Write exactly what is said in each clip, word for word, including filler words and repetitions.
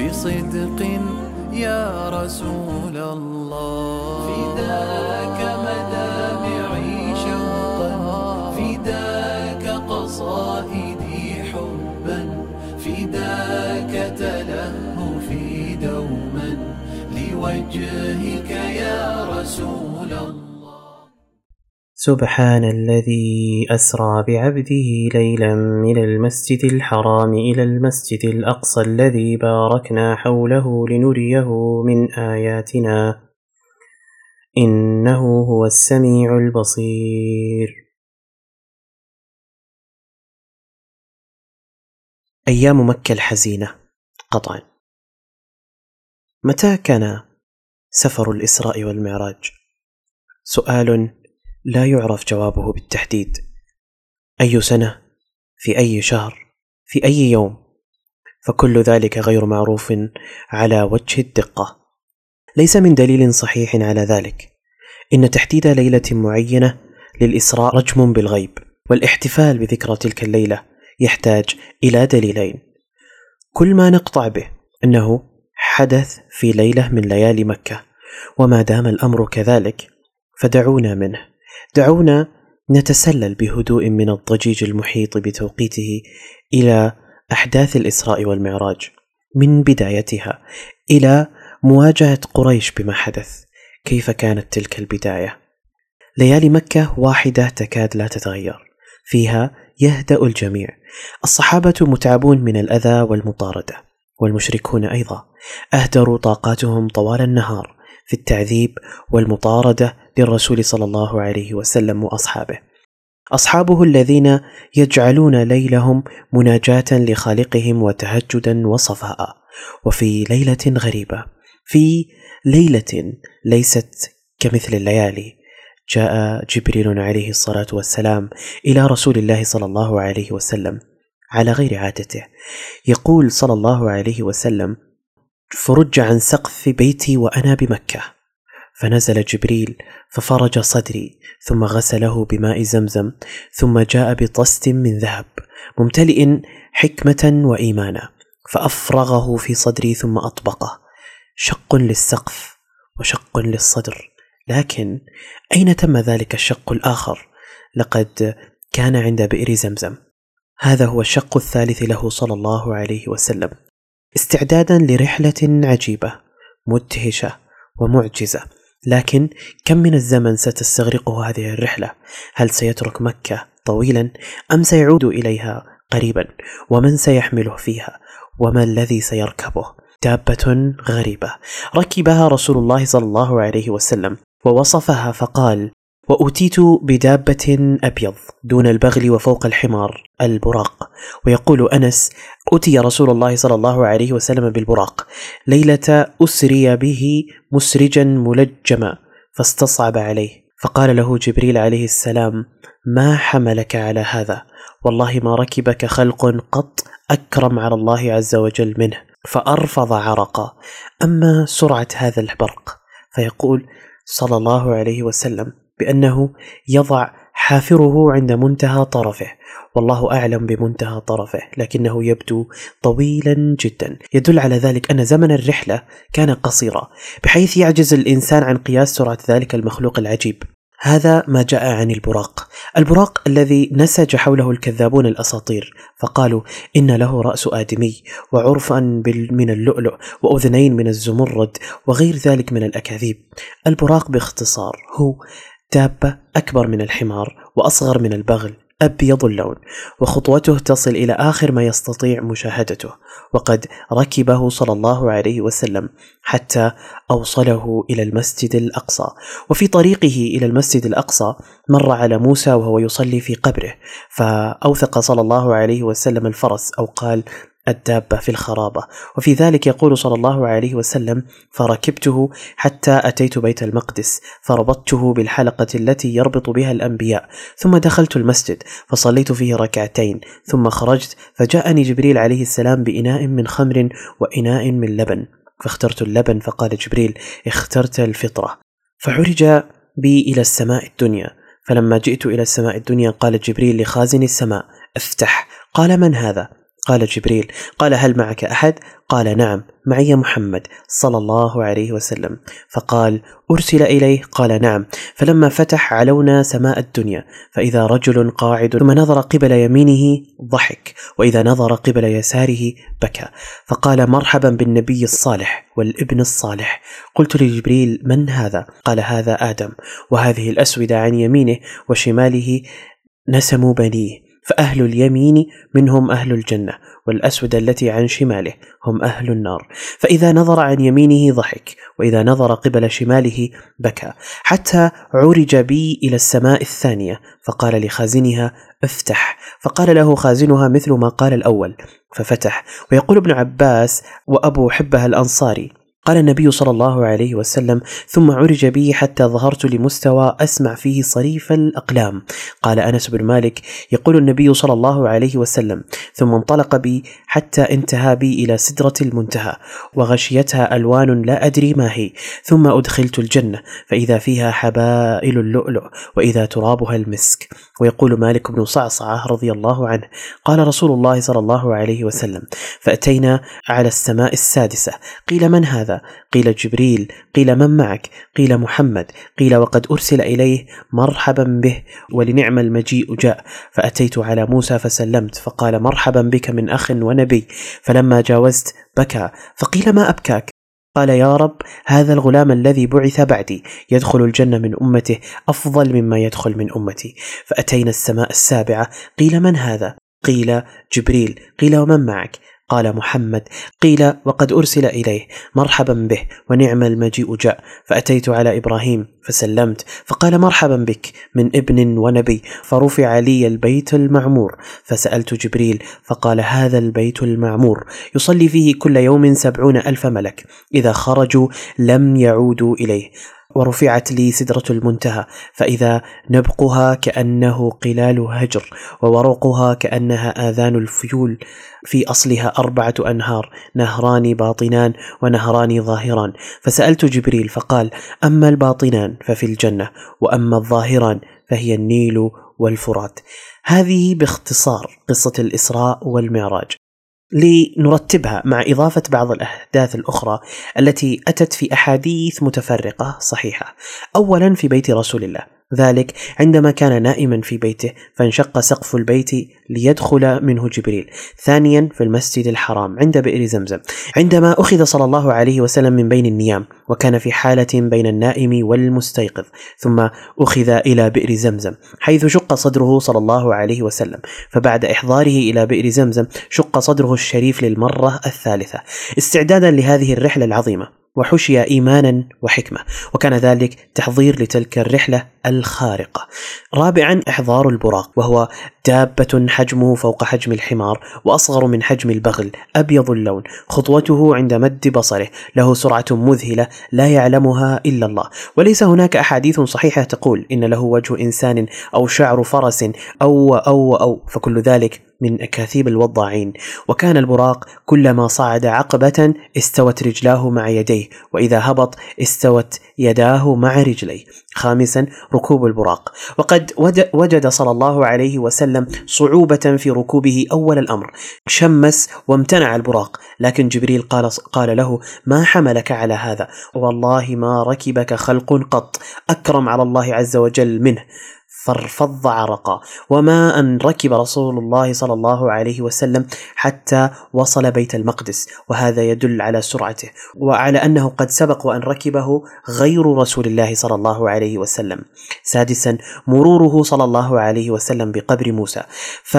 بصدق يا رسول الله. فداك مدامعي شوقا، فداك قصائدي حبا، فداك تلهفي دوما لوجهك يا رسول الله. سبحان الذي أسرى بعبده ليلا من المسجد الحرام إلى المسجد الأقصى الذي باركنا حوله لنريه من آياتنا، إنه هو السميع البصير. أيام مكة الحزينة قطعا. متى كان سفر الإسراء والمعراج؟ سؤال لا يعرف جوابه بالتحديد. أي سنة؟ في أي شهر؟ في أي يوم؟ فكل ذلك غير معروف على وجه الدقة. ليس من دليل صحيح على ذلك. إن تحديد ليلة معينة للإسراء رجم بالغيب، والاحتفال بذكرى تلك الليلة يحتاج إلى دليلين. كل ما نقطع به أنه حدث في ليلة من ليالي مكة، وما دام الأمر كذلك فدعونا منه، دعونا نتسلل بهدوء من الضجيج المحيط بتوقيته إلى أحداث الإسراء والمعراج من بدايتها إلى مواجهة قريش بما حدث. كيف كانت تلك البداية؟ ليالي مكة واحدة تكاد لا تتغير، فيها يهدأ الجميع. الصحابة متعبون من الأذى والمطاردة، والمشركون أيضا أهدروا طاقاتهم طوال النهار في التعذيب والمطاردة للرسول صلى الله عليه وسلم وأصحابه، أصحابه الذين يجعلون ليلهم مناجاة لخالقهم وتهجدا وصفاء. وفي ليلة غريبة، في ليلة ليست كمثل الليالي، جاء جبريل عليه الصلاة والسلام إلى رسول الله صلى الله عليه وسلم على غير عادته. يقول صلى الله عليه وسلم: فرج عن سقف بيتي وأنا بمكة. فنزل جبريل ففرج صدري، ثم غسله بماء زمزم، ثم جاء بطست من ذهب ممتلئ حكمة وإيمانا، فأفرغه في صدري ثم أطبقه. شق للسقف وشق للصدر، لكن أين تم ذلك الشق الآخر؟ لقد كان عند بئر زمزم. هذا هو الشق الثالث له صلى الله عليه وسلم، استعدادا لرحلة عجيبة مدهشة ومعجزة. لكن كم من الزمن ستستغرقه هذه الرحلة؟ هل سيترك مكة طويلا أم سيعود إليها قريبا؟ ومن سيحمله فيها؟ وما الذي سيركبه؟ دابة غريبة ركبها رسول الله صلى الله عليه وسلم، ووصفها فقال: وأتيت بدابة أبيض دون البغل وفوق الحمار البراق. ويقول أنس: أتي رسول الله صلى الله عليه وسلم بالبراق ليلة أسري به مسرجا ملجما فاستصعب عليه، فقال له جبريل عليه السلام: ما حملك على هذا؟ والله ما ركبك خلق قط أكرم على الله عز وجل منه. فأرفض عرقا. أما سرعة هذا البرق فيقول صلى الله عليه وسلم بأنه يضع حافره عند منتهى طرفه، والله أعلم بمنتهى طرفه، لكنه يبدو طويلا جدا. يدل على ذلك أن زمن الرحلة كان قصيرا بحيث يعجز الإنسان عن قياس سرعة ذلك المخلوق العجيب. هذا ما جاء عن البراق، البراق الذي نسج حوله الكذابون الأساطير، فقالوا إن له رأس آدمي وعرفا من اللؤلؤ وأذنين من الزمرد وغير ذلك من الأكاذيب. البراق باختصار هو دابة أكبر من الحمار وأصغر من البغل، أبيض اللون، وخطوته تصل إلى آخر ما يستطيع مشاهدته. وقد ركبه صلى الله عليه وسلم حتى أوصله إلى المسجد الأقصى. وفي طريقه إلى المسجد الأقصى مر على موسى وهو يصلي في قبره، فأوثق صلى الله عليه وسلم الفرس، أو قال الدابة في الخرابة. وفي ذلك يقول صلى الله عليه وسلم: فركبته حتى أتيت بيت المقدس فربطته بالحلقة التي يربط بها الأنبياء، ثم دخلت المسجد فصليت فيه ركعتين، ثم خرجت فجاءني جبريل عليه السلام بإناء من خمر وإناء من لبن، فاخترت اللبن، فقال جبريل: اخترت الفطرة. فعرج بي إلى السماء الدنيا، فلما جئت إلى السماء الدنيا قال جبريل لخازن السماء: افتح. قال: من هذا؟ قال جبريل. قال: هل معك أحد؟ قال: نعم، معي محمد صلى الله عليه وسلم. فقال: أرسل إليه؟ قال: نعم. فلما فتح علونا سماء الدنيا، فإذا رجل قاعد، ثم نظر قبل يمينه ضحك، وإذا نظر قبل يساره بكى، فقال: مرحبا بالنبي الصالح والابن الصالح. قلت لجبريل: من هذا؟ قال: هذا آدم، وهذه الأسودة عن يمينه، وشماله نسم بنيه، فأهل اليمين منهم أهل الجنة، والأسود التي عن شماله هم أهل النار. فإذا نظر عن يمينه ضحك، وإذا نظر قبل شماله بكى، حتى عرج بي إلى السماء الثانية، فقال لخازنها: افتح. فقال له خازنها مثل ما قال الأول، ففتح. ويقول ابن عباس وأبو حبة الأنصاري: قال النبي صلى الله عليه وسلم: ثم عرج بي حتى ظهرت لمستوى أسمع فيه صريف الأقلام. قال أنس بن مالك: يقول النبي صلى الله عليه وسلم: ثم انطلق بي حتى انتهى بي إلى سدرة المنتهى، وغشيتها ألوان لا أدري ما هي، ثم أدخلت الجنة فإذا فيها حبائل اللؤلؤ، وإذا ترابها المسك. ويقول مالك بن صعصعة رضي الله عنه: قال رسول الله صلى الله عليه وسلم: فأتينا على السماء السادسة، قيل: من هذا؟ قيل: جبريل. قيل: من معك؟ قيل: محمد. قيل: وقد أرسل إليه، مرحبا به، ولنعم المجيء جاء. فأتيت على موسى فسلمت، فقال: مرحبا بك من أخ ونبي. فلما جاوزت بكى، فقيل: ما أبكاك؟ قال: يا رب، هذا الغلام الذي بعث بعدي يدخل الجنة من أمته أفضل مما يدخل من أمتي. فأتينا السماء السابعة، قيل: من هذا؟ قيل: جبريل. قيل: ومن معك؟ قال: محمد. قيل: وقد أرسل إليه، مرحبا به، ونعم المجيء جاء. فأتيت على إبراهيم فسلمت، فقال: مرحبا بك من ابن ونبي، فرفع لي البيت المعمور. فسألت جبريل فقال: هذا البيت المعمور يصلي فيه كل يوم سبعون ألف ملك، إذا خرجوا لم يعودوا إليه. ورفعت لي سدرة المنتهى، فإذا نبقها كأنه قلال هجر، وورقها كأنها آذان الفيول، في أصلها أربعة أنهار، نهران باطنان ونهران ظاهران. فسألت جبريل فقال: أما الباطنان ففي الجنة، وأما الظاهران فهي النيل والفرات. هذه باختصار قصة الإسراء والمعراج، لنرتبها مع إضافة بعض الأحداث الأخرى التي أتت في أحاديث متفرقة صحيحة. أولا، في بيت رسول الله، ذلك عندما كان نائما في بيته فانشق سقف البيت ليدخل منه جبريل. ثانيا، في المسجد الحرام عند بئر زمزم، عندما أخذ صلى الله عليه وسلم من بين النيام، وكان في حالة بين النائم والمستيقظ، ثم أخذ إلى بئر زمزم حيث شق صدره صلى الله عليه وسلم. فبعد إحضاره إلى بئر زمزم شق صدره الشريف للمرة الثالثة استعدادا لهذه الرحلة العظيمة، وحشي إيمانا وحكمة، وكان ذلك تحضير لتلك الرحلة الخارقة. رابعا، إحضار البراق، وهو دابة حجمه فوق حجم الحمار وأصغر من حجم البغل، أبيض اللون، خطوته عند مد بصره، له سرعة مذهلة لا يعلمها إلا الله، وليس هناك أحاديث صحيحة تقول إن له وجه إنسان أو شعر فرس أو أو أو فكل ذلك من أكاذيب الوضاعين. وكان البراق كلما صعد عقبة استوت رجلاه مع يديه، وإذا هبط استوت يداه مع رجليه. خامسا، ركوب البراق، وقد وجد صلى الله عليه وسلم صعوبة في ركوبه أول الأمر، شمس وامتنع البراق، لكن جبريل قال, قال له: ما حملك على هذا؟ والله ما ركبك خلق قط أكرم على الله عز وجل منه. فارفض عرقا، وما أن ركب رسول الله صلى الله عليه وسلم حتى وصل بيت المقدس، وهذا يدل على سرعته وعلى أنه قد سبق وأن ركبه غير رسول الله صلى الله عليه وسلم. سادسا، مروره صلى الله عليه وسلم بقبر موسى، ف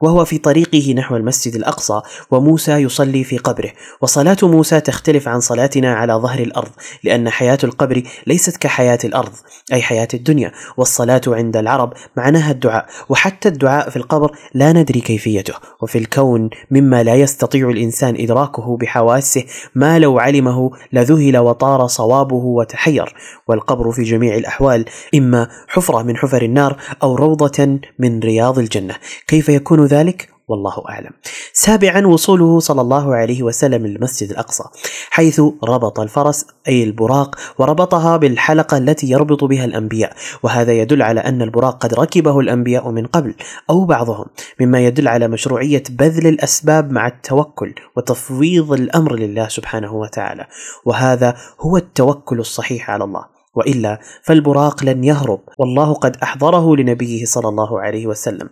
وهو في طريقه نحو المسجد الأقصى، وموسى يصلي في قبره. وصلاة موسى تختلف عن صلاتنا على ظهر الأرض، لأن حياة القبر ليست كحياة الأرض أي حياة الدنيا. والصلاة عند العرب معناها الدعاء، وحتى الدعاء في القبر لا ندري كيفيته. وفي الكون مما لا يستطيع الإنسان إدراكه بحواسه ما لو علمه لذهل وطار صوابه وتحير. والقبر في جميع الأحوال إما حفرة من حفر النار أو روضة من رياض الجنة. كيف يكون ذلك؟ والله أعلم. سابعا، وصوله صلى الله عليه وسلم المسجد الأقصى، حيث ربط الفرس أي البراق، وربطها بالحلقة التي يربط بها الأنبياء، وهذا يدل على أن البراق قد ركبه الأنبياء من قبل أو بعضهم، مما يدل على مشروعية بذل الأسباب مع التوكل وتفويض الأمر لله سبحانه وتعالى، وهذا هو التوكل الصحيح على الله، وإلا فالبراق لن يهرب، والله قد أحضره لنبيه صلى الله عليه وسلم.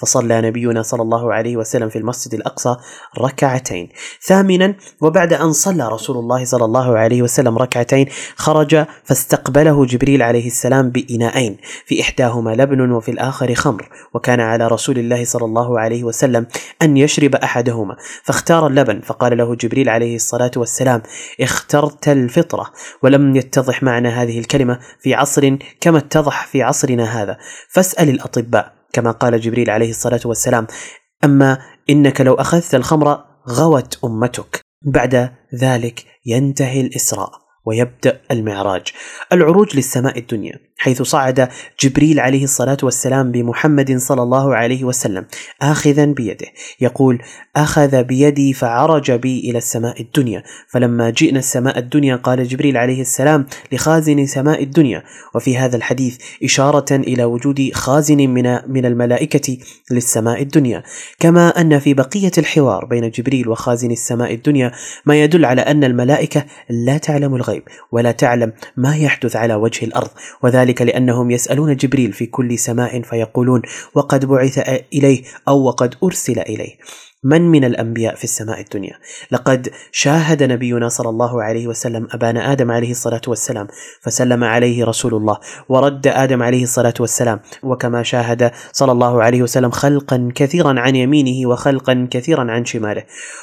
فصلى نبينا صلى الله عليه وسلم في المسجد الأقصى ركعتين. ثامنا، وبعد أن صلى رسول الله صلى الله عليه وسلم ركعتين خرج فاستقبله جبريل عليه السلام بإناءين، في إحداهما لبن وفي الآخر خمر، وكان على رسول الله صلى الله عليه وسلم أن يشرب أحدهما، فاختار اللبن، فقال له جبريل عليه الصلاة والسلام: اخترت الفطرة. ولم يتضح معنى هذه الكلمة في عصر كما اتضح في عصرنا هذا، فاسأل الأطباء، كما قال جبريل عليه الصلاة والسلام: أما إنك لو أخذت الخمر غوت أمتك. بعد ذلك ينتهي الإسراء ويبدأ المعراج، العروج للسماء الدنيا، حيث صعد جبريل عليه الصلاة والسلام بمحمد صلى الله عليه وسلم آخذا بيده، يقول: أخذ بيدي فعرج بي إلى السماء الدنيا. فلما جئنا السماء الدنيا قال جبريل عليه السلام لخازن سماء الدنيا، وفي هذا الحديث إشارة إلى وجود خازن من الملائكة للسماء الدنيا، كما أن في بقية الحوار بين جبريل وخازن السماء الدنيا ما يدل على أن الملائكة لا تعلم الغيب ولا تعلم ما يحدث على وجه الأرض، وذلك لأنهم يسألون جبريل في كل سماء فيقولون: وقد بعث إليه أو وقد أرسل إليه من من الأنبياء في السماء الدنيا. لقد شاهد نبينا صلى الله عليه وسلم أبان آدم عليه الصلاة والسلام، فسلم عليه رسول الله ورد آدم عليه الصلاة والسلام، وكما شاهد صلى الله عليه وسلم خلقا كثيرا عن يمينه وخلقا كثيرا عن شماله.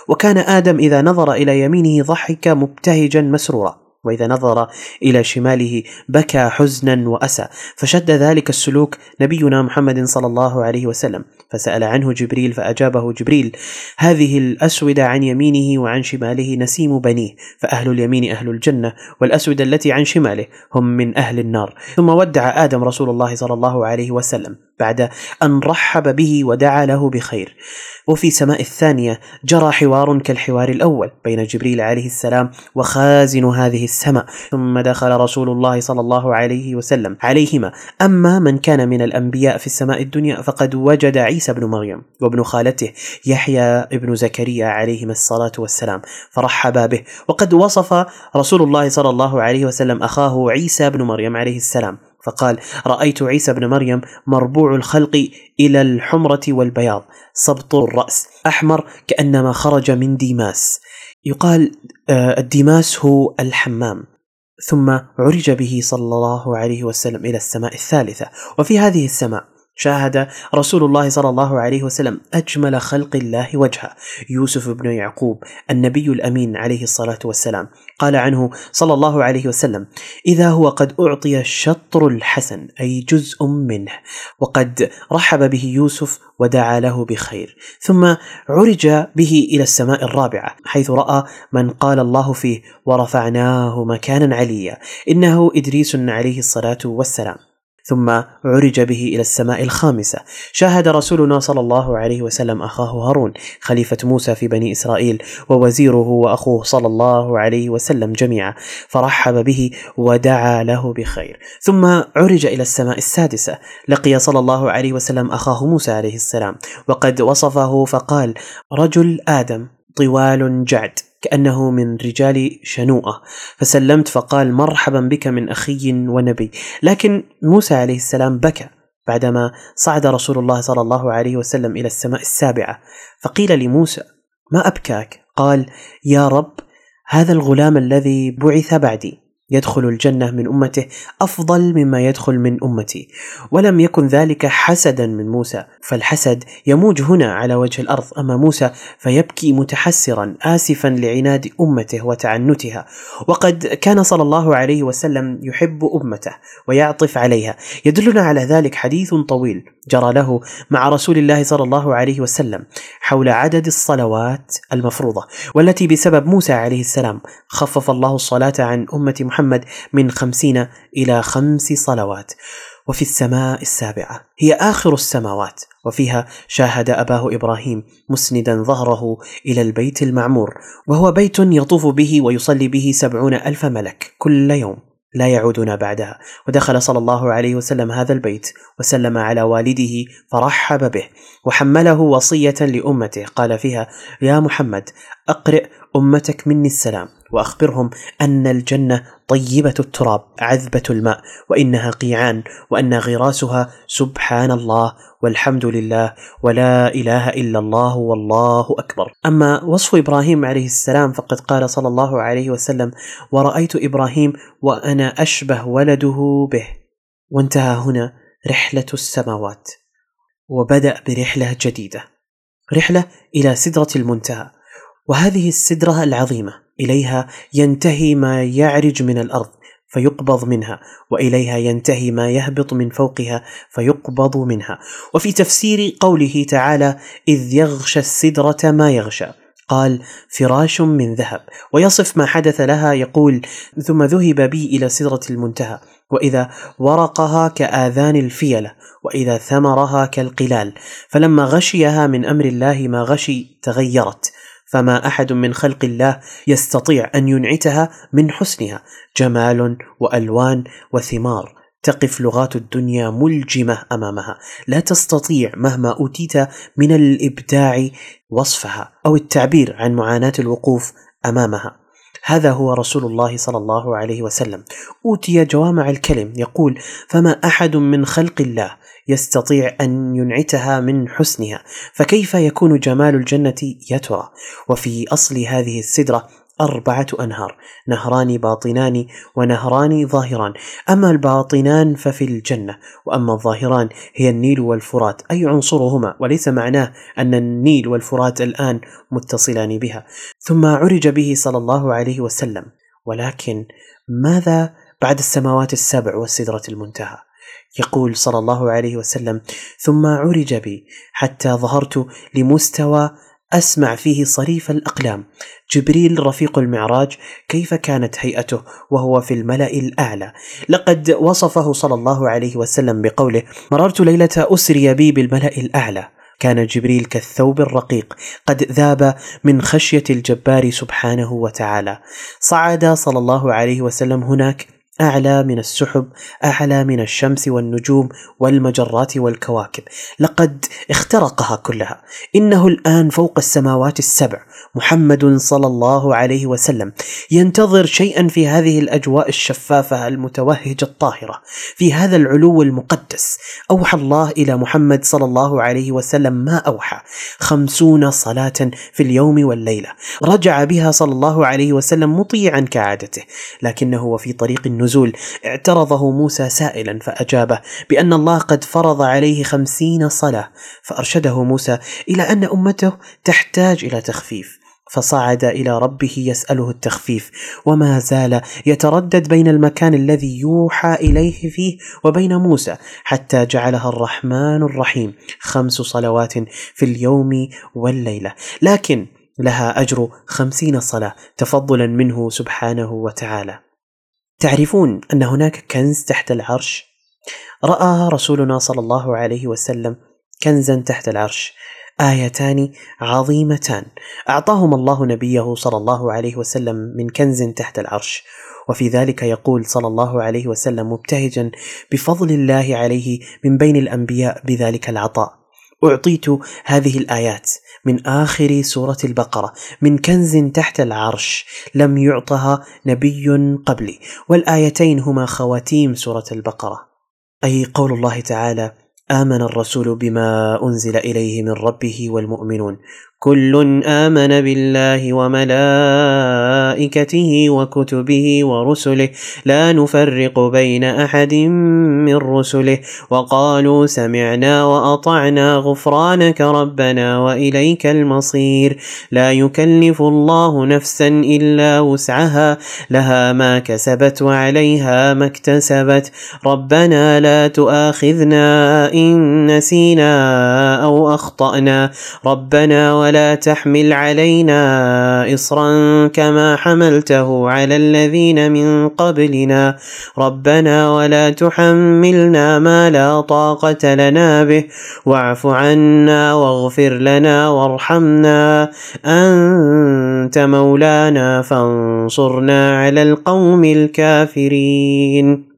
وكان آدم إذا نظر إلى يمينه ضحك مبتهجا مسرورا، وإذا نظر إلى شماله بكى حزنا وأسى، فشد ذلك السلوك نبينا محمد صلى الله عليه وسلم، فسأل عنه جبريل فأجابه جبريل: هذه الأسودة عن يمينه وعن شماله نسيم بنيه، فأهل اليمين أهل الجنة، والأسودة التي عن شماله هم من أهل النار. ثم ودع آدم رسول الله صلى الله عليه وسلم بعد أن رحب به ودعا له بخير. وفي سماء الثانية جرى حوار كالحوار الأول بين جبريل عليه السلام وخازن هذه السماء، ثم دخل رسول الله صلى الله عليه وسلم عليهما. أما من كان من الأنبياء في السماء الدنيا فقد وجد عيسى بن مريم وابن خالته يحيى بن زكريا عليهما الصلاة والسلام، فرحبا به. وقد وصف رسول الله صلى الله عليه وسلم أخاه عيسى بن مريم عليه السلام فقال: رأيت عيسى بن مريم مربوع الخلق إلى الحمرة والبياض، سبط الرأس أحمر كأنما خرج من ديماس. يقال الديماس هو الحمام. ثم عرج به صلى الله عليه وسلم إلى السماء الثالثة، وفي هذه السماء شاهد رسول الله صلى الله عليه وسلم أجمل خلق الله وجهه، يوسف بن يعقوب النبي الأمين عليه الصلاة والسلام. قال عنه صلى الله عليه وسلم: إذا هو قد أعطي الشطر الحسن أي جزء منه. وقد رحب به يوسف ودعا له بخير. ثم عرج به إلى السماء الرابعة، حيث رأى من قال الله فيه: ورفعناه مكانا عليا، إنه إدريس عليه الصلاة والسلام. ثم عرج به إلى السماء الخامسة، شاهد رسولنا صلى الله عليه وسلم أخاه هارون خليفة موسى في بني إسرائيل ووزيره وأخوه صلى الله عليه وسلم جميعا، فرحب به ودعا له بخير. ثم عرج إلى السماء السادسة، لقي صلى الله عليه وسلم أخاه موسى عليه السلام، وقد وصفه فقال: رجل آدم طوال جعد كأنه من رجال شنوءة، فسلمت فقال: مرحبا بك من أخي ونبي. لكن موسى عليه السلام بكى بعدما صعد رسول الله صلى الله عليه وسلم إلى السماء السابعة، فقيل لموسى: ما أبكاك؟ قال: يا رب، هذا الغلام الذي بعث بعدي يدخل الجنة من أمته أفضل مما يدخل من أمتي. ولم يكن ذلك حسدا من موسى، فالحسد يموج هنا على وجه الأرض، أما موسى فيبكي متحسرا آسفا لعناد أمته وتعنتها. وقد كان صلى الله عليه وسلم يحب أمته ويعطف عليها، يدلنا على ذلك حديث طويل جرى له مع رسول الله صلى الله عليه وسلم حول عدد الصلوات المفروضة، والتي بسبب موسى عليه السلام خفف الله الصلاة عن أمة محمد من خمسين إلى خمس صلوات. وفي السماء السابعة، هي آخر السماوات، وفيها شاهد أباه إبراهيم مسندا ظهره إلى البيت المعمور، وهو بيت يطوف به ويصلي به سبعون ألف ملك كل يوم لا يعودون بعدها. ودخل صلى الله عليه وسلم هذا البيت وسلم على والده فرحب به، وحمله وصية لأمته قال فيها: يا محمد أقرئ أمتك مني السلام، وأخبرهم أن الجنة طيبة التراب عذبة الماء، وإنها قيعان، وأن غراسها سبحان الله والحمد لله ولا إله إلا الله والله أكبر. أما وصف إبراهيم عليه السلام فقد قال صلى الله عليه وسلم: ورأيت إبراهيم وأنا أشبه ولده به. وانتهى هنا رحلة السماوات، وبدأ برحلة جديدة، رحلة إلى سدرة المنتهى، وهذه السدرة العظيمة إليها ينتهي ما يعرج من الأرض فيقبض منها، وإليها ينتهي ما يهبط من فوقها فيقبض منها. وفي تفسير قوله تعالى: إذ يغشى السدرة ما يغشى، قال: فراش من ذهب، ويصف ما حدث لها يقول: ثم ذهب بي إلى سدرة المنتهى، وإذا ورقها كآذان الفيلة، وإذا ثمرها كالقلال، فلما غشيها من أمر الله ما غشي تغيرت، فما أحد من خلق الله يستطيع أن ينعتها من حسنها، جمال وألوان وثمار، تقف لغات الدنيا ملجمة أمامها، لا تستطيع مهما أوتيت من الإبداع وصفها أو التعبير عن معاناة الوقوف أمامها. هذا هو رسول الله صلى الله عليه وسلم، أوتي جوامع الكلم، يقول: فما أحد من خلق الله يستطيع أن ينعتها من حسنها، فكيف يكون جمال الجنة يا ترى؟ وفي أصل هذه السدرة أربعة أنهار، نهران باطنان ونهران ظاهران، أما الباطنان ففي الجنة، وأما الظاهران هي النيل والفرات، أي عنصرهما، وليس معناه أن النيل والفرات الآن متصلان بها. ثم عرج به صلى الله عليه وسلم، ولكن ماذا بعد السماوات السبع والسدرة المنتهى؟ يقول صلى الله عليه وسلم: ثم عرج بي حتى ظهرت لمستوى أسمع فيه صريف الأقلام، جبريل رفيق المعراج كيف كانت هيئته وهو في الملأ الأعلى. لقد وصفه صلى الله عليه وسلم بقوله: مررت ليلة أسري بي بالملأ الأعلى، كان جبريل كالثوب الرقيق قد ذاب من خشية الجبار سبحانه وتعالى. صعد صلى الله عليه وسلم هناك أعلى من السحب، أعلى من الشمس والنجوم والمجرات والكواكب، لقد اخترقها كلها. إنه الآن فوق السماوات السبع، محمد صلى الله عليه وسلم ينتظر شيئا في هذه الأجواء الشفافة المتوهجة الطاهرة، في هذا العلو المقدس. أوحى الله إلى محمد صلى الله عليه وسلم ما أوحى، خمسون صلاة في اليوم والليلة، رجع بها صلى الله عليه وسلم مطيعا كعادته، لكنه وفي طريق النجوم نزول اعترضه موسى سائلا فأجابه بأن الله قد فرض عليه خمسين صلاة، فأرشده موسى إلى أن أمته تحتاج إلى تخفيف، فصعد إلى ربه يسأله التخفيف، وما زال يتردد بين المكان الذي يوحى إليه فيه وبين موسى، حتى جعلها الرحمن الرحيم، خمس صلوات في اليوم والليلة، لكن لها أجر خمسين صلاة تفضلا منه سبحانه وتعالى. تعرفون أن هناك كنز تحت العرش؟ رأى رسولنا صلى الله عليه وسلم كنزا تحت العرش، آيتان عظيمتان أعطاهم الله نبيه صلى الله عليه وسلم من كنز تحت العرش. وفي ذلك يقول صلى الله عليه وسلم مبتهجا بفضل الله عليه من بين الأنبياء بذلك العطاء: أعطيت هذه الآيات من آخر سورة البقرة من كنز تحت العرش لم يعطها نبي قبلي، والآيتين هما خواتيم سورة البقرة، أي قول الله تعالى: آمن الرسول بما أنزل إليه من ربه والمؤمنون كل آمن بالله وملائكته وملائكته وكتبه ورسله لا نفرق بين أحد من رسله وقالوا سمعنا وأطعنا غفرانك ربنا وإليك المصير لا يكلف الله نفسا إلا وسعها لها ما كسبت وعليها ما اكتسبت ربنا لا تؤاخذنا إن نسينا أو أخطأنا ربنا ولا تحمل علينا إصرا كما حملته على الذين من قبلنا ربنا ولا تحملنا ما لا طاقة لنا به واعف عنا واغفر لنا وارحمنا أنت مولانا فانصرنا على القوم الكافرين.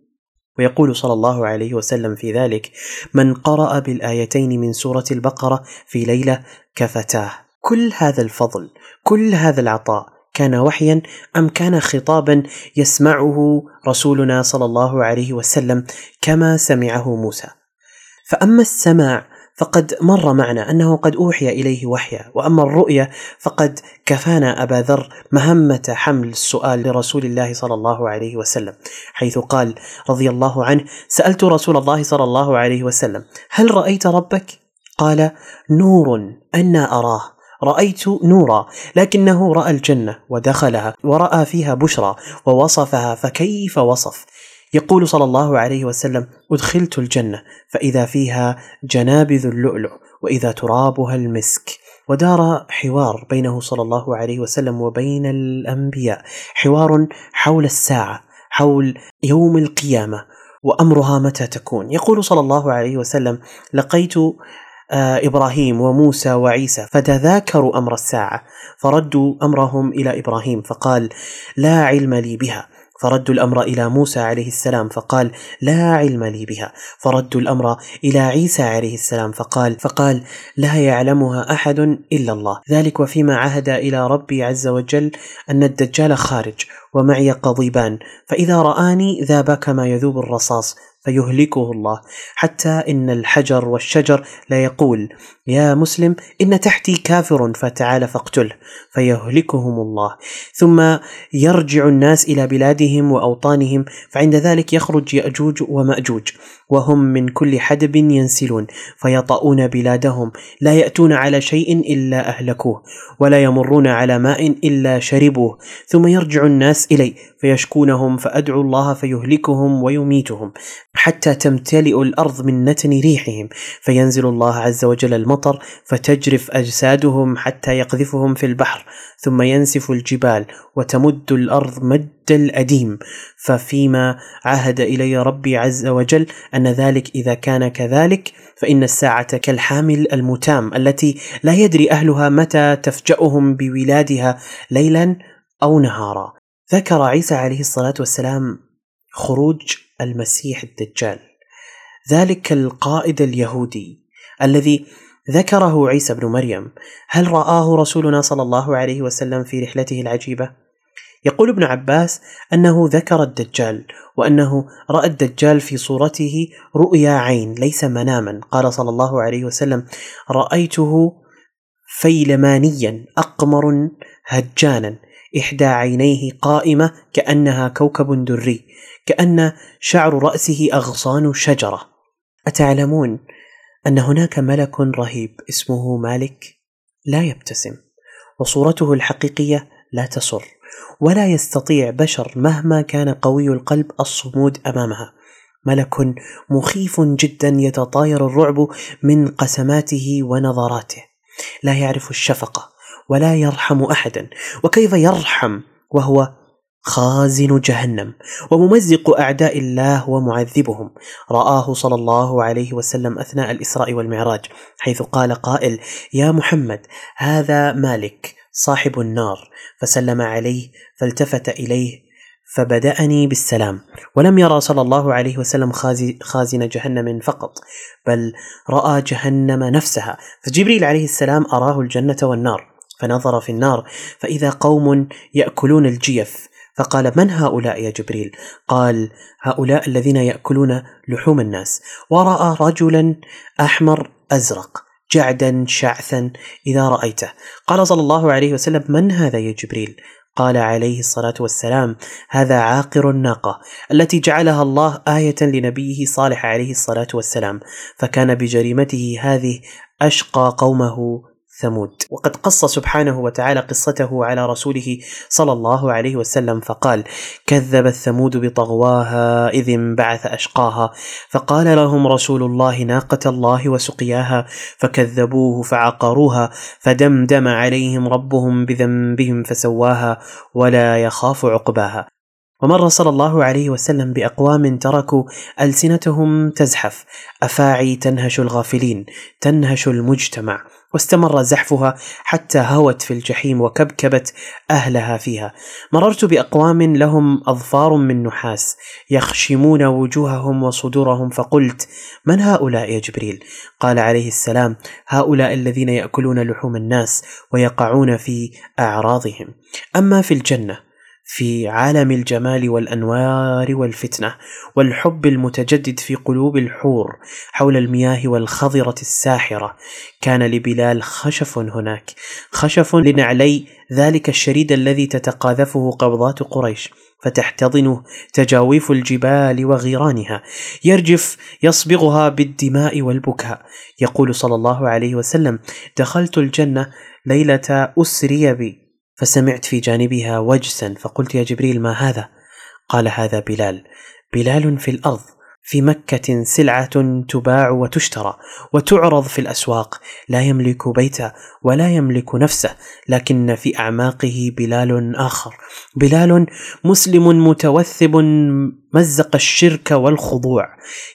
ويقول صلى الله عليه وسلم في ذلك: من قرأ بالآيتين من سورة البقرة في ليلة كفتاه. كل هذا الفضل، كل هذا العطاء، كان وحيا أم كان خطابا يسمعه رسولنا صلى الله عليه وسلم كما سمعه موسى؟ فأما السماع فقد مر معنا أنه قد أوحي إليه وحيا، وأما الرؤيا فقد كفانا أبا ذر مهمة حمل السؤال لرسول الله صلى الله عليه وسلم، حيث قال رضي الله عنه: سألت رسول الله صلى الله عليه وسلم: هل رأيت ربك؟ قال: نور أنا أراه، رأيت نورا، لكنه رأى الجنة ودخلها ورأى فيها بشرى ووصفها، فكيف وصف؟ يقول صلى الله عليه وسلم: أدخلت الجنة فإذا فيها جنابذ اللؤلؤ وإذا ترابها المسك. ودار حوار بينه صلى الله عليه وسلم وبين الأنبياء، حوار حول الساعة، حول يوم القيامة وأمرها متى تكون. يقول صلى الله عليه وسلم: لقيت إبراهيم وموسى وعيسى فتذاكروا أمر الساعة فردوا أمرهم إلى إبراهيم فقال: لا علم لي بها، فردوا الأمر إلى موسى عليه السلام فقال: لا علم لي بها، فردوا الأمر إلى عيسى عليه السلام فقال فقال لا يعلمها أحد إلا الله. ذلك وفيما عهد إلى ربي عز وجل أن الدجال خارج ومعي قضيبان، فإذا رآني ذاب كما يذوب الرصاص فيهلكه الله، حتى إن الحجر والشجر لا يقول: يا مسلم إن تحتي كافر فتعال فاقتله، فيهلكهم الله. ثم يرجع الناس إلى بلادهم وأوطانهم، فعند ذلك يخرج يأجوج ومأجوج وهم من كل حدب ينسلون فيطؤون بلادهم، لا يأتون على شيء إلا أهلكوه ولا يمرون على ماء إلا شربوه. ثم يرجع الناس إلي فيشكونهم فأدعو الله فيهلكهم ويميتهم حتى تمتلئ الأرض من نتن ريحهم، فينزل الله عز وجل المطر فتجرف أجسادهم حتى يقذفهم في البحر، ثم ينسف الجبال وتمد الأرض مد الأديم. ففيما عهد إلي ربي عز وجل أن ذلك إذا كان كذلك فإن الساعة كالحامل المتام التي لا يدري أهلها متى تفجأهم بولادها ليلا أو نهارا. ذكر عيسى عليه الصلاة والسلام خروج المسيح الدجال، ذلك القائد اليهودي الذي ذكره عيسى بن مريم. هل رآه رسولنا صلى الله عليه وسلم في رحلته العجيبة؟ يقول ابن عباس أنه ذكر الدجال وأنه رأى الدجال في صورته رؤيا عين ليس مناما. قال صلى الله عليه وسلم: رأيته فيلمانيا أقمر هجانا، إحدى عينيه قائمة كأنها كوكب دري، كأن شعر رأسه أغصان شجرة. أتعلمون أن هناك ملك رهيب اسمه مالك لا يبتسم، وصورته الحقيقية لا تسر، ولا يستطيع بشر مهما كان قوي القلب الصمود أمامها. ملك مخيف جدا يتطاير الرعب من قسماته ونظراته، لا يعرف الشفقة ولا يرحم أحدا، وكيف يرحم وهو خازن جهنم وممزق أعداء الله ومعذبهم. رآه صلى الله عليه وسلم أثناء الإسراء والمعراج، حيث قال قائل: يا محمد هذا مالك صاحب النار، فسلم عليه فالتفت إليه فبدأني بالسلام. ولم يرى صلى الله عليه وسلم خازن جهنم فقط، بل رأى جهنم نفسها، فجبريل عليه السلام أراه الجنة والنار فنظر في النار فإذا قوم يأكلون الجيف، فقال: من هؤلاء يا جبريل؟ قال: هؤلاء الذين يأكلون لحوم الناس. ورأى رجلا أحمر أزرق جعدا شعثا إذا رأيته. قال صلى الله عليه وسلم: من هذا يا جبريل؟ قال عليه الصلاة والسلام: هذا عاقر الناقة، التي جعلها الله آية لنبيه صالح عليه الصلاة والسلام، فكان بجريمته هذه أشقى قومه ثمود. وقد قص سبحانه وتعالى قصته على رسوله صلى الله عليه وسلم فقال: كذبت ثمود بطغواها إذ انبعث أشقاها، فقال لهم رسول الله: ناقة الله وسقياها فكذبوه فعقروها، فدمدم عليهم ربهم بذنبهم فسواها ولا يخاف عقباها. ومر صلى الله عليه وسلم بأقوام تركوا ألسنتهم تزحف، أفاعي تنهش الغافلين، تنهش المجتمع، واستمر زحفها حتى هوت في الجحيم وكبكبت أهلها فيها. مررت بأقوام لهم أظفار من نحاس يخشمون وجوههم وصدورهم، فقلت: من هؤلاء يا جبريل؟ قال عليه السلام: هؤلاء الذين يأكلون لحوم الناس ويقعون في أعراضهم. أما في الجنة في عالم الجمال والأنوار والفتنة والحب المتجدد في قلوب الحور حول المياه والخضرة الساحرة، كان لبلال خشف هناك، خشف لنعلي ذلك الشريد الذي تتقاذفه قبضات قريش فتحتضنه تجاويف الجبال وغيرانها، يرجف يصبغها بالدماء والبكاء. يقول صلى الله عليه وسلم: دخلت الجنة ليلة أسري بي فسمعت في جانبها وجسا، فقلت: يا جبريل ما هذا؟ قال: هذا بلال، بلال في الأرض، في مكة سلعة تباع وتشترى وتعرض في الأسواق، لا يملك بيتا ولا يملك نفسه، لكن في أعماقه بلال آخر، بلال مسلم متوثب مزق الشرك والخضوع،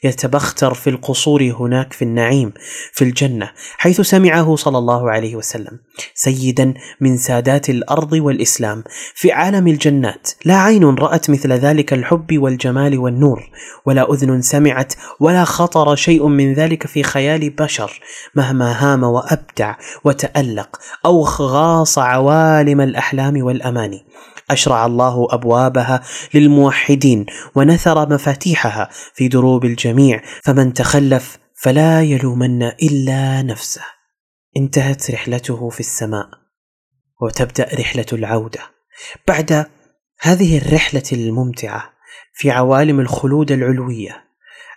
يتبختر في القصور هناك في النعيم في الجنة، حيث سمعه صلى الله عليه وسلم سيدا من سادات الأرض والإسلام في عالم الجنات. لا عين رأت مثل ذلك الحب والجمال والنور، ولا أذن سمعت، ولا خطر شيء من ذلك في خيال بشر مهما هام وأبدع وتألق أو غاص عوالم الأحلام والأماني. أشرع الله أبوابها للموحدين ونثر مفاتيحها في دروب الجميع، فمن تخلف فلا يلومن إلا نفسه. انتهت رحلته في السماء وتبدأ رحلة العودة. بعد هذه الرحلة الممتعة في عوالم الخلود العلوية،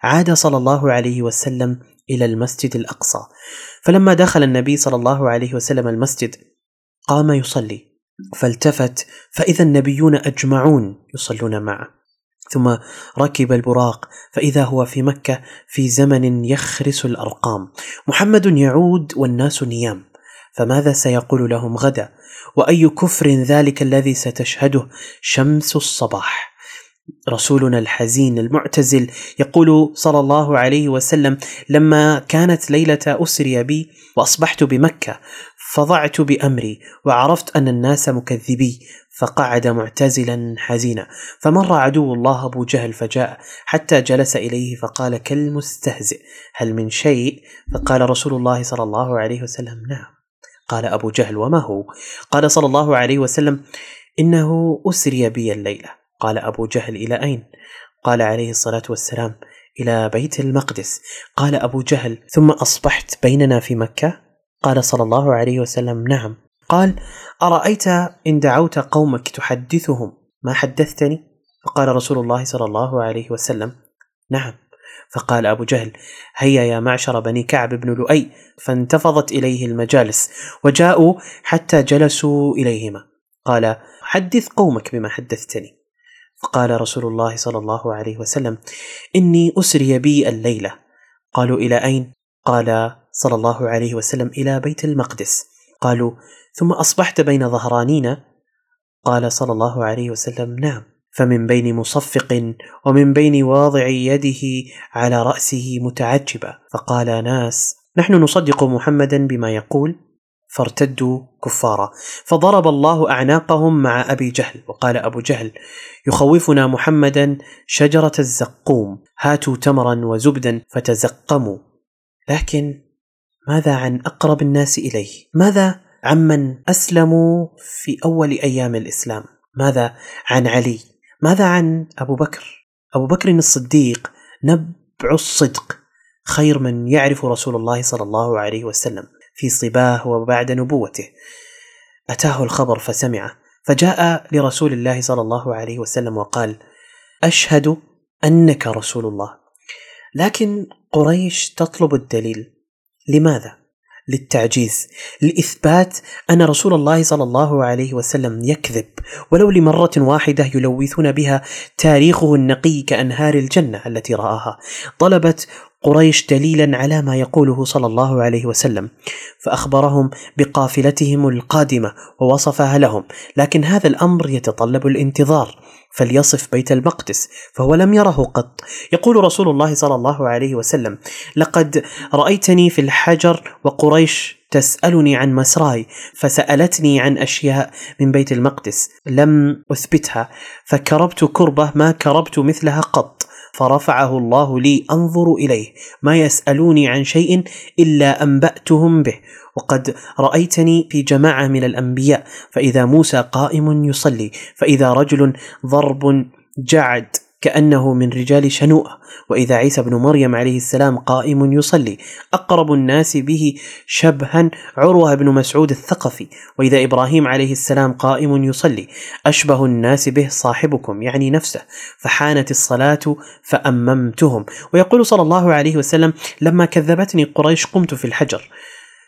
عاد صلى الله عليه وسلم إلى المسجد الأقصى، فلما دخل النبي صلى الله عليه وسلم المسجد قام يصلي، فالتفت فإذا النبيون أجمعون يصلون معه، ثم ركب البراق فإذا هو في مكة في زمن يخرس الأرقام، محمد يعود والناس نيام، فماذا سيقول لهم غدا؟ وأي كفر ذلك الذي ستشهده شمس الصباح؟ رسولنا الحزين المعتزل يقول صلى الله عليه وسلم: لما كانت ليلة أسري بي وأصبحت بمكة فضعت بأمري وعرفت أن الناس مكذبي، فقعد معتزلا حزينا، فمر عدو الله أبو جهل فجاء حتى جلس إليه فقال كالمستهزئ: هل من شيء؟ فقال رسول الله صلى الله عليه وسلم: نعم. قال أبو جهل: وما هو؟ قال صلى الله عليه وسلم: إنه أسري بي الليلة. قال أبو جهل: إلى أين؟ قال عليه الصلاة والسلام: إلى بيت المقدس. قال أبو جهل: ثم أصبحت بيننا في مكة؟ قال صلى الله عليه وسلم: نعم. قال: أرأيت إن دعوت قومك تحدثهم ما حدثتني؟ فقال رسول الله صلى الله عليه وسلم: نعم. فقال أبو جهل: هيا يا معشر بني كعب بن لؤي. فانتفضت إليه المجالس وجاءوا حتى جلسوا إليهما، قال: حدث قومك بما حدثتني. فقال رسول الله صلى الله عليه وسلم: إني أسري بي الليلة. قالوا: إلى أين؟ قال صلى الله عليه وسلم: إلى بيت المقدس. قالوا: ثم أصبحت بين ظهرانينا؟ قال صلى الله عليه وسلم: نعم. فمن بين مصفق ومن بين واضع يده على رأسه متعجبا، فقال ناس: نحن نصدق محمدا بما يقول. فارتدوا كفارا، فضرب الله أعناقهم مع أبي جهل. وقال أبو جهل: يخوفنا محمدا شجرة الزقوم، هاتوا تمرا وزبدا فتزقموا. لكن ماذا عن أقرب الناس إليه؟ ماذا عمن أسلموا في أول أيام الإسلام؟ ماذا عن علي؟ ماذا عن أبو بكر؟ أبو بكر الصديق نبع الصدق، خير من يعرف رسول الله صلى الله عليه وسلم في صباه وبعد نبوته. أتاه الخبر فسمعه، فجاء لرسول الله صلى الله عليه وسلم وقال: أشهد أنك رسول الله. لكن قريش تطلب الدليل. لماذا؟ للتعجيز، لإثبات أن رسول الله صلى الله عليه وسلم يكذب ولو لمرة واحدة يلوثون بها تاريخه النقي كأنهار الجنة التي رآها. طلبت قريش دليلا على ما يقوله صلى الله عليه وسلم، فأخبرهم بقافلتهم القادمة ووصفها لهم، لكن هذا الأمر يتطلب الانتظار، فليصف بيت المقدس فهو لم يره قط. يقول رسول الله صلى الله عليه وسلم: لقد رأيتني في الحجر وقريش تسألني عن مسراي، فسألتني عن أشياء من بيت المقدس لم أثبتها، فكربت كربة ما كربت مثلها قط، فرفعه الله لي أنظر إليه، ما يسألوني عن شيء إلا أنبأتهم به، وقد رأيتني في جماعة من الأنبياء، فإذا موسى قائم يصلي، فإذا رجل ضرب جعد كأنه من رجال شنوءة، وإذا عيسى بن مريم عليه السلام قائم يصلي، أقرب الناس به شبها عروة بن مسعود الثقفي، وإذا إبراهيم عليه السلام قائم يصلي، أشبه الناس به صاحبكم يعني نفسه، فحانت الصلاة فأممتهم. ويقول صلى الله عليه وسلم: لما كذبتني قريش قمت في الحجر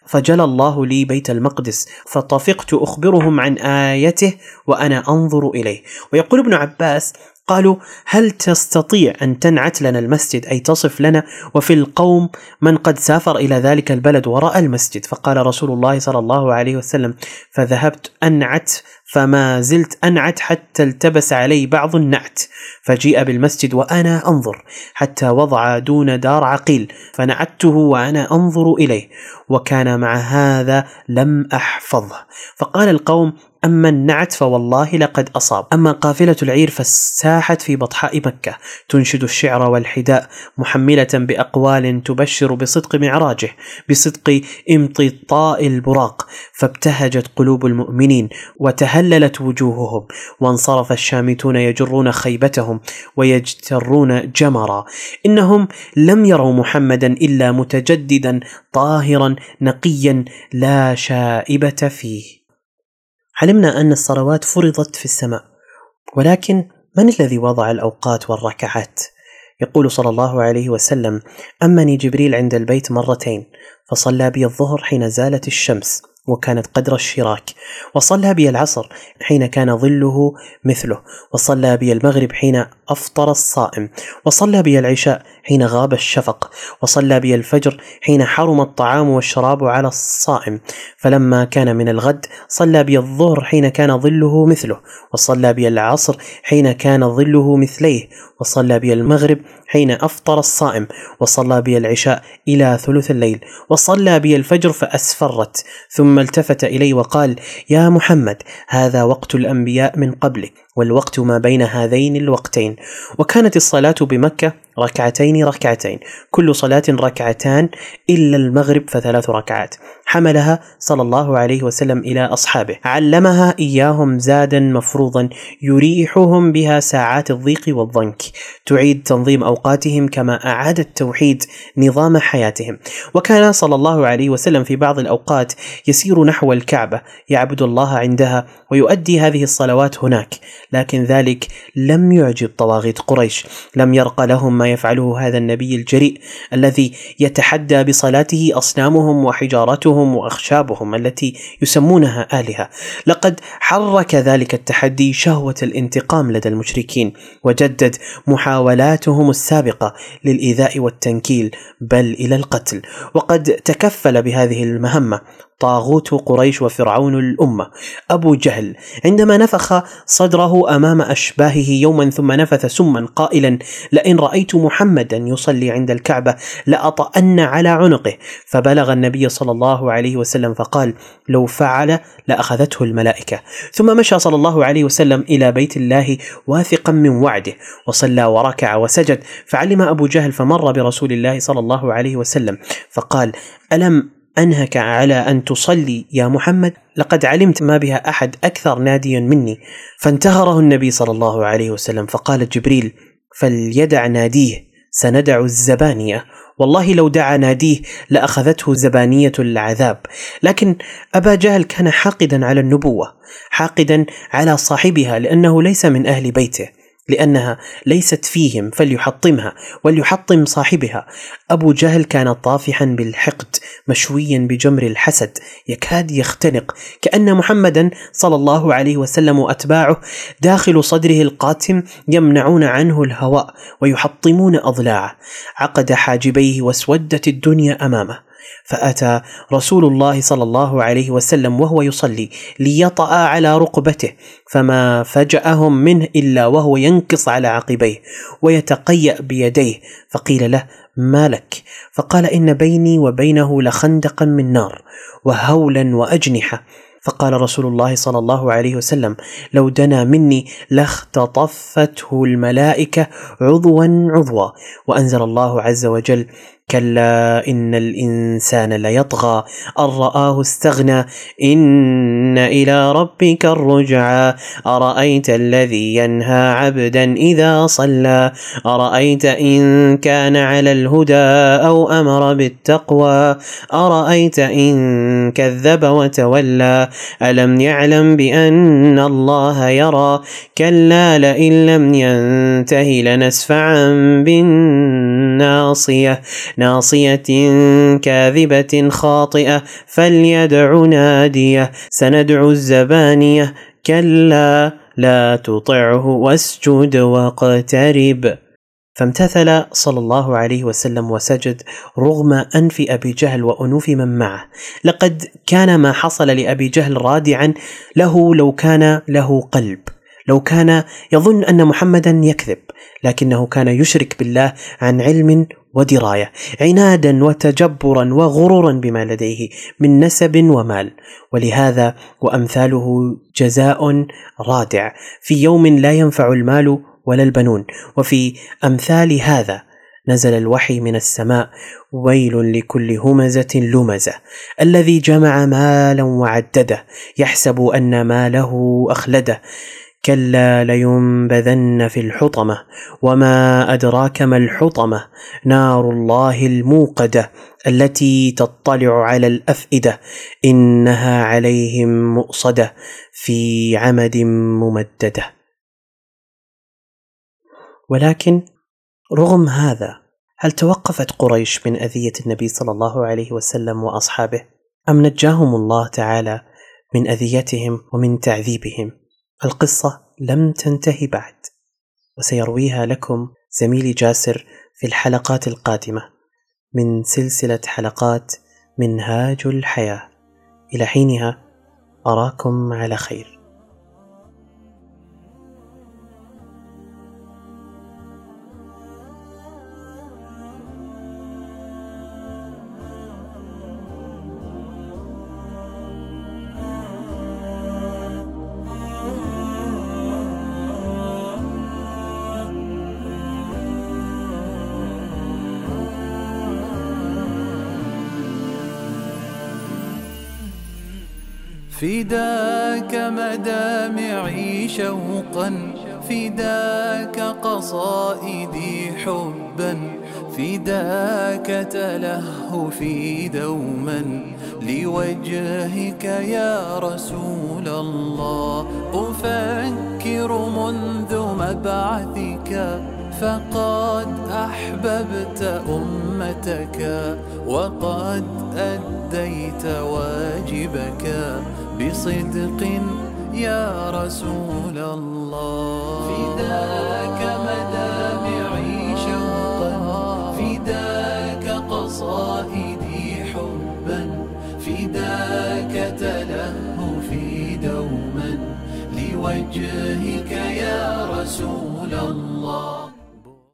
فجلى الله لي بيت المقدس، فطفقت أخبرهم عن آيته وأنا أنظر إليه. ويقول ابن عباس: قالوا: هل تستطيع أن تنعت لنا المسجد، أي تصف لنا وفي القوم من قد سافر إلى ذلك البلد وراء المسجد؟ فقال رسول الله صلى الله عليه وسلم: فذهبت أنعت، فما زلت أنعت حتى التبس علي بعض النعت، فجيء بالمسجد وأنا أنظر، حتى وضع دون دار عقيل، فنعته وأنا أنظر إليه، وكان مع هذا لم أحفظه. فقال القوم: أما النعت فوالله لقد أصاب. أما قافلة العير فساحت في بطحاء مكة تنشد الشعر والحداء، محملة بأقوال تبشر بصدق معراجه، بصدق امتطاء البراق، فابتهجت قلوب المؤمنين وتهللت وجوههم، وانصرف الشامتون يجرون خيبتهم ويجترون جمرا، إنهم لم يروا محمدا إلا متجددا طاهرا نقيا لا شائبة فيه. علمنا أن الصلوات فرضت في السماء، ولكن من الذي وضع الأوقات والركعات؟ يقول صلى الله عليه وسلم: أمني جبريل عند البيت مرتين، فصلى بي الظهر حين زالت الشمس وكانت قدر الشراك، وصلى بي العصر حين كان ظله مثله، وصلى بي المغرب حين أفطر الصائم، وصلى بي العشاء حين غاب الشفق، وصلى بي الفجر حين حرم الطعام والشراب على الصائم، فلما كان من الغد صلى بي الظهر حين كان ظله مثله، وصلى بي العصر حين كان ظله مثليه، وصلى بي المغرب حين أفطر الصائم، وصلى بي العشاء إلى ثلث الليل، وصلى بي الفجر فأسفرت، ثم التفت إلي وقال: يا محمد، هذا وقت الأنبياء من قبلك، والوقت ما بين هذين الوقتين. وكانت الصلاة بمكة ركعتين ركعتين، كل صلاة ركعتان إلا المغرب فثلاث ركعات. حملها صلى الله عليه وسلم إلى أصحابه، علمها إياهم زادا مفروضا يريحهم بها ساعات الضيق والضنك، تعيد تنظيم أوقاتهم كما أعاد التوحيد نظام حياتهم. وكان صلى الله عليه وسلم في بعض الأوقات يسير نحو الكعبة يعبد الله عندها ويؤدي هذه الصلوات هناك، لكن ذلك لم يعجب طواغيت قريش، لم يرقى لهم ما يفعله هذا النبي الجريء الذي يتحدى بصلاته أصنامهم وحجارتهم وأخشابهم التي يسمونها آلهة. لقد حرك ذلك التحدي شهوة الانتقام لدى المشركين، وجدد محاولاتهم السابقة للإيذاء والتنكيل بل إلى القتل. وقد تكفل بهذه المهمة طاغوت قريش وفرعون الأمة أبو جهل، عندما نفخ صدره أمام أشباهه يوما ثم نفث سما قائلا: لئن رأيت محمدا يصلي عند الكعبة لأطأن على عنقه، فبلغ النبي صلى الله عليه وسلم فقال: لو فعل لأخذته الملائكة. ثم مشى صلى الله عليه وسلم إلى بيت الله واثقا من وعده، وصلى وركع وسجد، فعلم أبو جهل فمر برسول الله صلى الله عليه وسلم فقال: ألم أنهك على أن تصلي يا محمد؟ لقد علمت ما بها أحد أكثر ناديا مني. فانتهره النبي صلى الله عليه وسلم، فقال جبريل: فليدع ناديه، سندع الزبانية. والله لو دعا ناديه لأخذته زبانية العذاب. لكن أبا جهل كان حاقدا على النبوة، حاقدا على صاحبها لأنه ليس من أهل بيته، لأنها ليست فيهم فليحطمها وليحطم صاحبها. أبو جهل كان طافحا بالحقد مشويا بجمر الحسد يكاد يختنق، كأن محمدا صلى الله عليه وسلم وأتباعه داخل صدره القاتم يمنعون عنه الهواء ويحطمون أضلاعه. عقد حاجبيه واسودت الدنيا أمامه. فأتى رسول الله صلى الله عليه وسلم وهو يصلي ليطأ على رقبته، فما فجأهم منه إلا وهو ينكص على عقبيه ويتقيأ بيديه، فقيل له: ما لك؟ فقال: إن بيني وبينه لخندقا من نار وهولا وأجنحة. فقال رسول الله صلى الله عليه وسلم: لو دنا مني لاختطفته الملائكة عضوا عضوا. وأنزل الله عز وجل: كلا إن الإنسان ليطغى أن رآه استغنى، إن إلى ربك الرجعى، أرأيت الذي ينهى عبدا إذا صلى، أرأيت إن كان على الهدى أو أمر بالتقوى، أرأيت إن كذب وتولى، ألم يعلم بأن الله يرى، كلا لئن لم ينتهي لنسفعا بالناصية، ناصية كاذبة خاطئة، فليدع نادية، سندعو الزبانية، كلا لا تطعه واسجد واقترب. فامتثل صلى الله عليه وسلم وسجد رغم أنف أبي جهل وأنوف من معه. لقد كان ما حصل لأبي جهل رادعا له لو كان له قلب، لو كان يظن أن محمدا يكذب، لكنه كان يشرك بالله عن علم ودراية، عنادا وتجبرا وغرورا بما لديه من نسب ومال. ولهذا وأمثاله جزاء رادع في يوم لا ينفع المال ولا البنون. وفي أمثال هذا نزل الوحي من السماء: ويل لكل همزة لمزة، الذي جمع مالا وعدده، يحسب أن ماله أخلده، كلا لينبذن في الحطمة، وما أدراك ما الحطمة، نار الله الموقدة، التي تطلع على الأفئدة، إنها عليهم مؤصدة، في عمد ممددة. ولكن رغم هذا، هل توقفت قريش من أذية النبي صلى الله عليه وسلم وأصحابه؟ أم نجاهم الله تعالى من أذيتهم ومن تعذيبهم؟ القصة لم تنتهي بعد، وسيرويها لكم زميلي جاسر في الحلقات القادمة من سلسلة حلقات منهاج الحياة. إلى حينها أراكم على خير. فداك مدامعي شوقا، فداك قصائدي حبا، فداك تلهفي دوما لوجهك يا رسول الله. أفكر منذ مبعثك فقد أحببت أمتك، وقد أديت واجبك بصدق يا رسول الله. فداك مدامعي شوقا، فداك قصائدي حبا، فداك تلهفي دوما لوجهك يا رسول الله.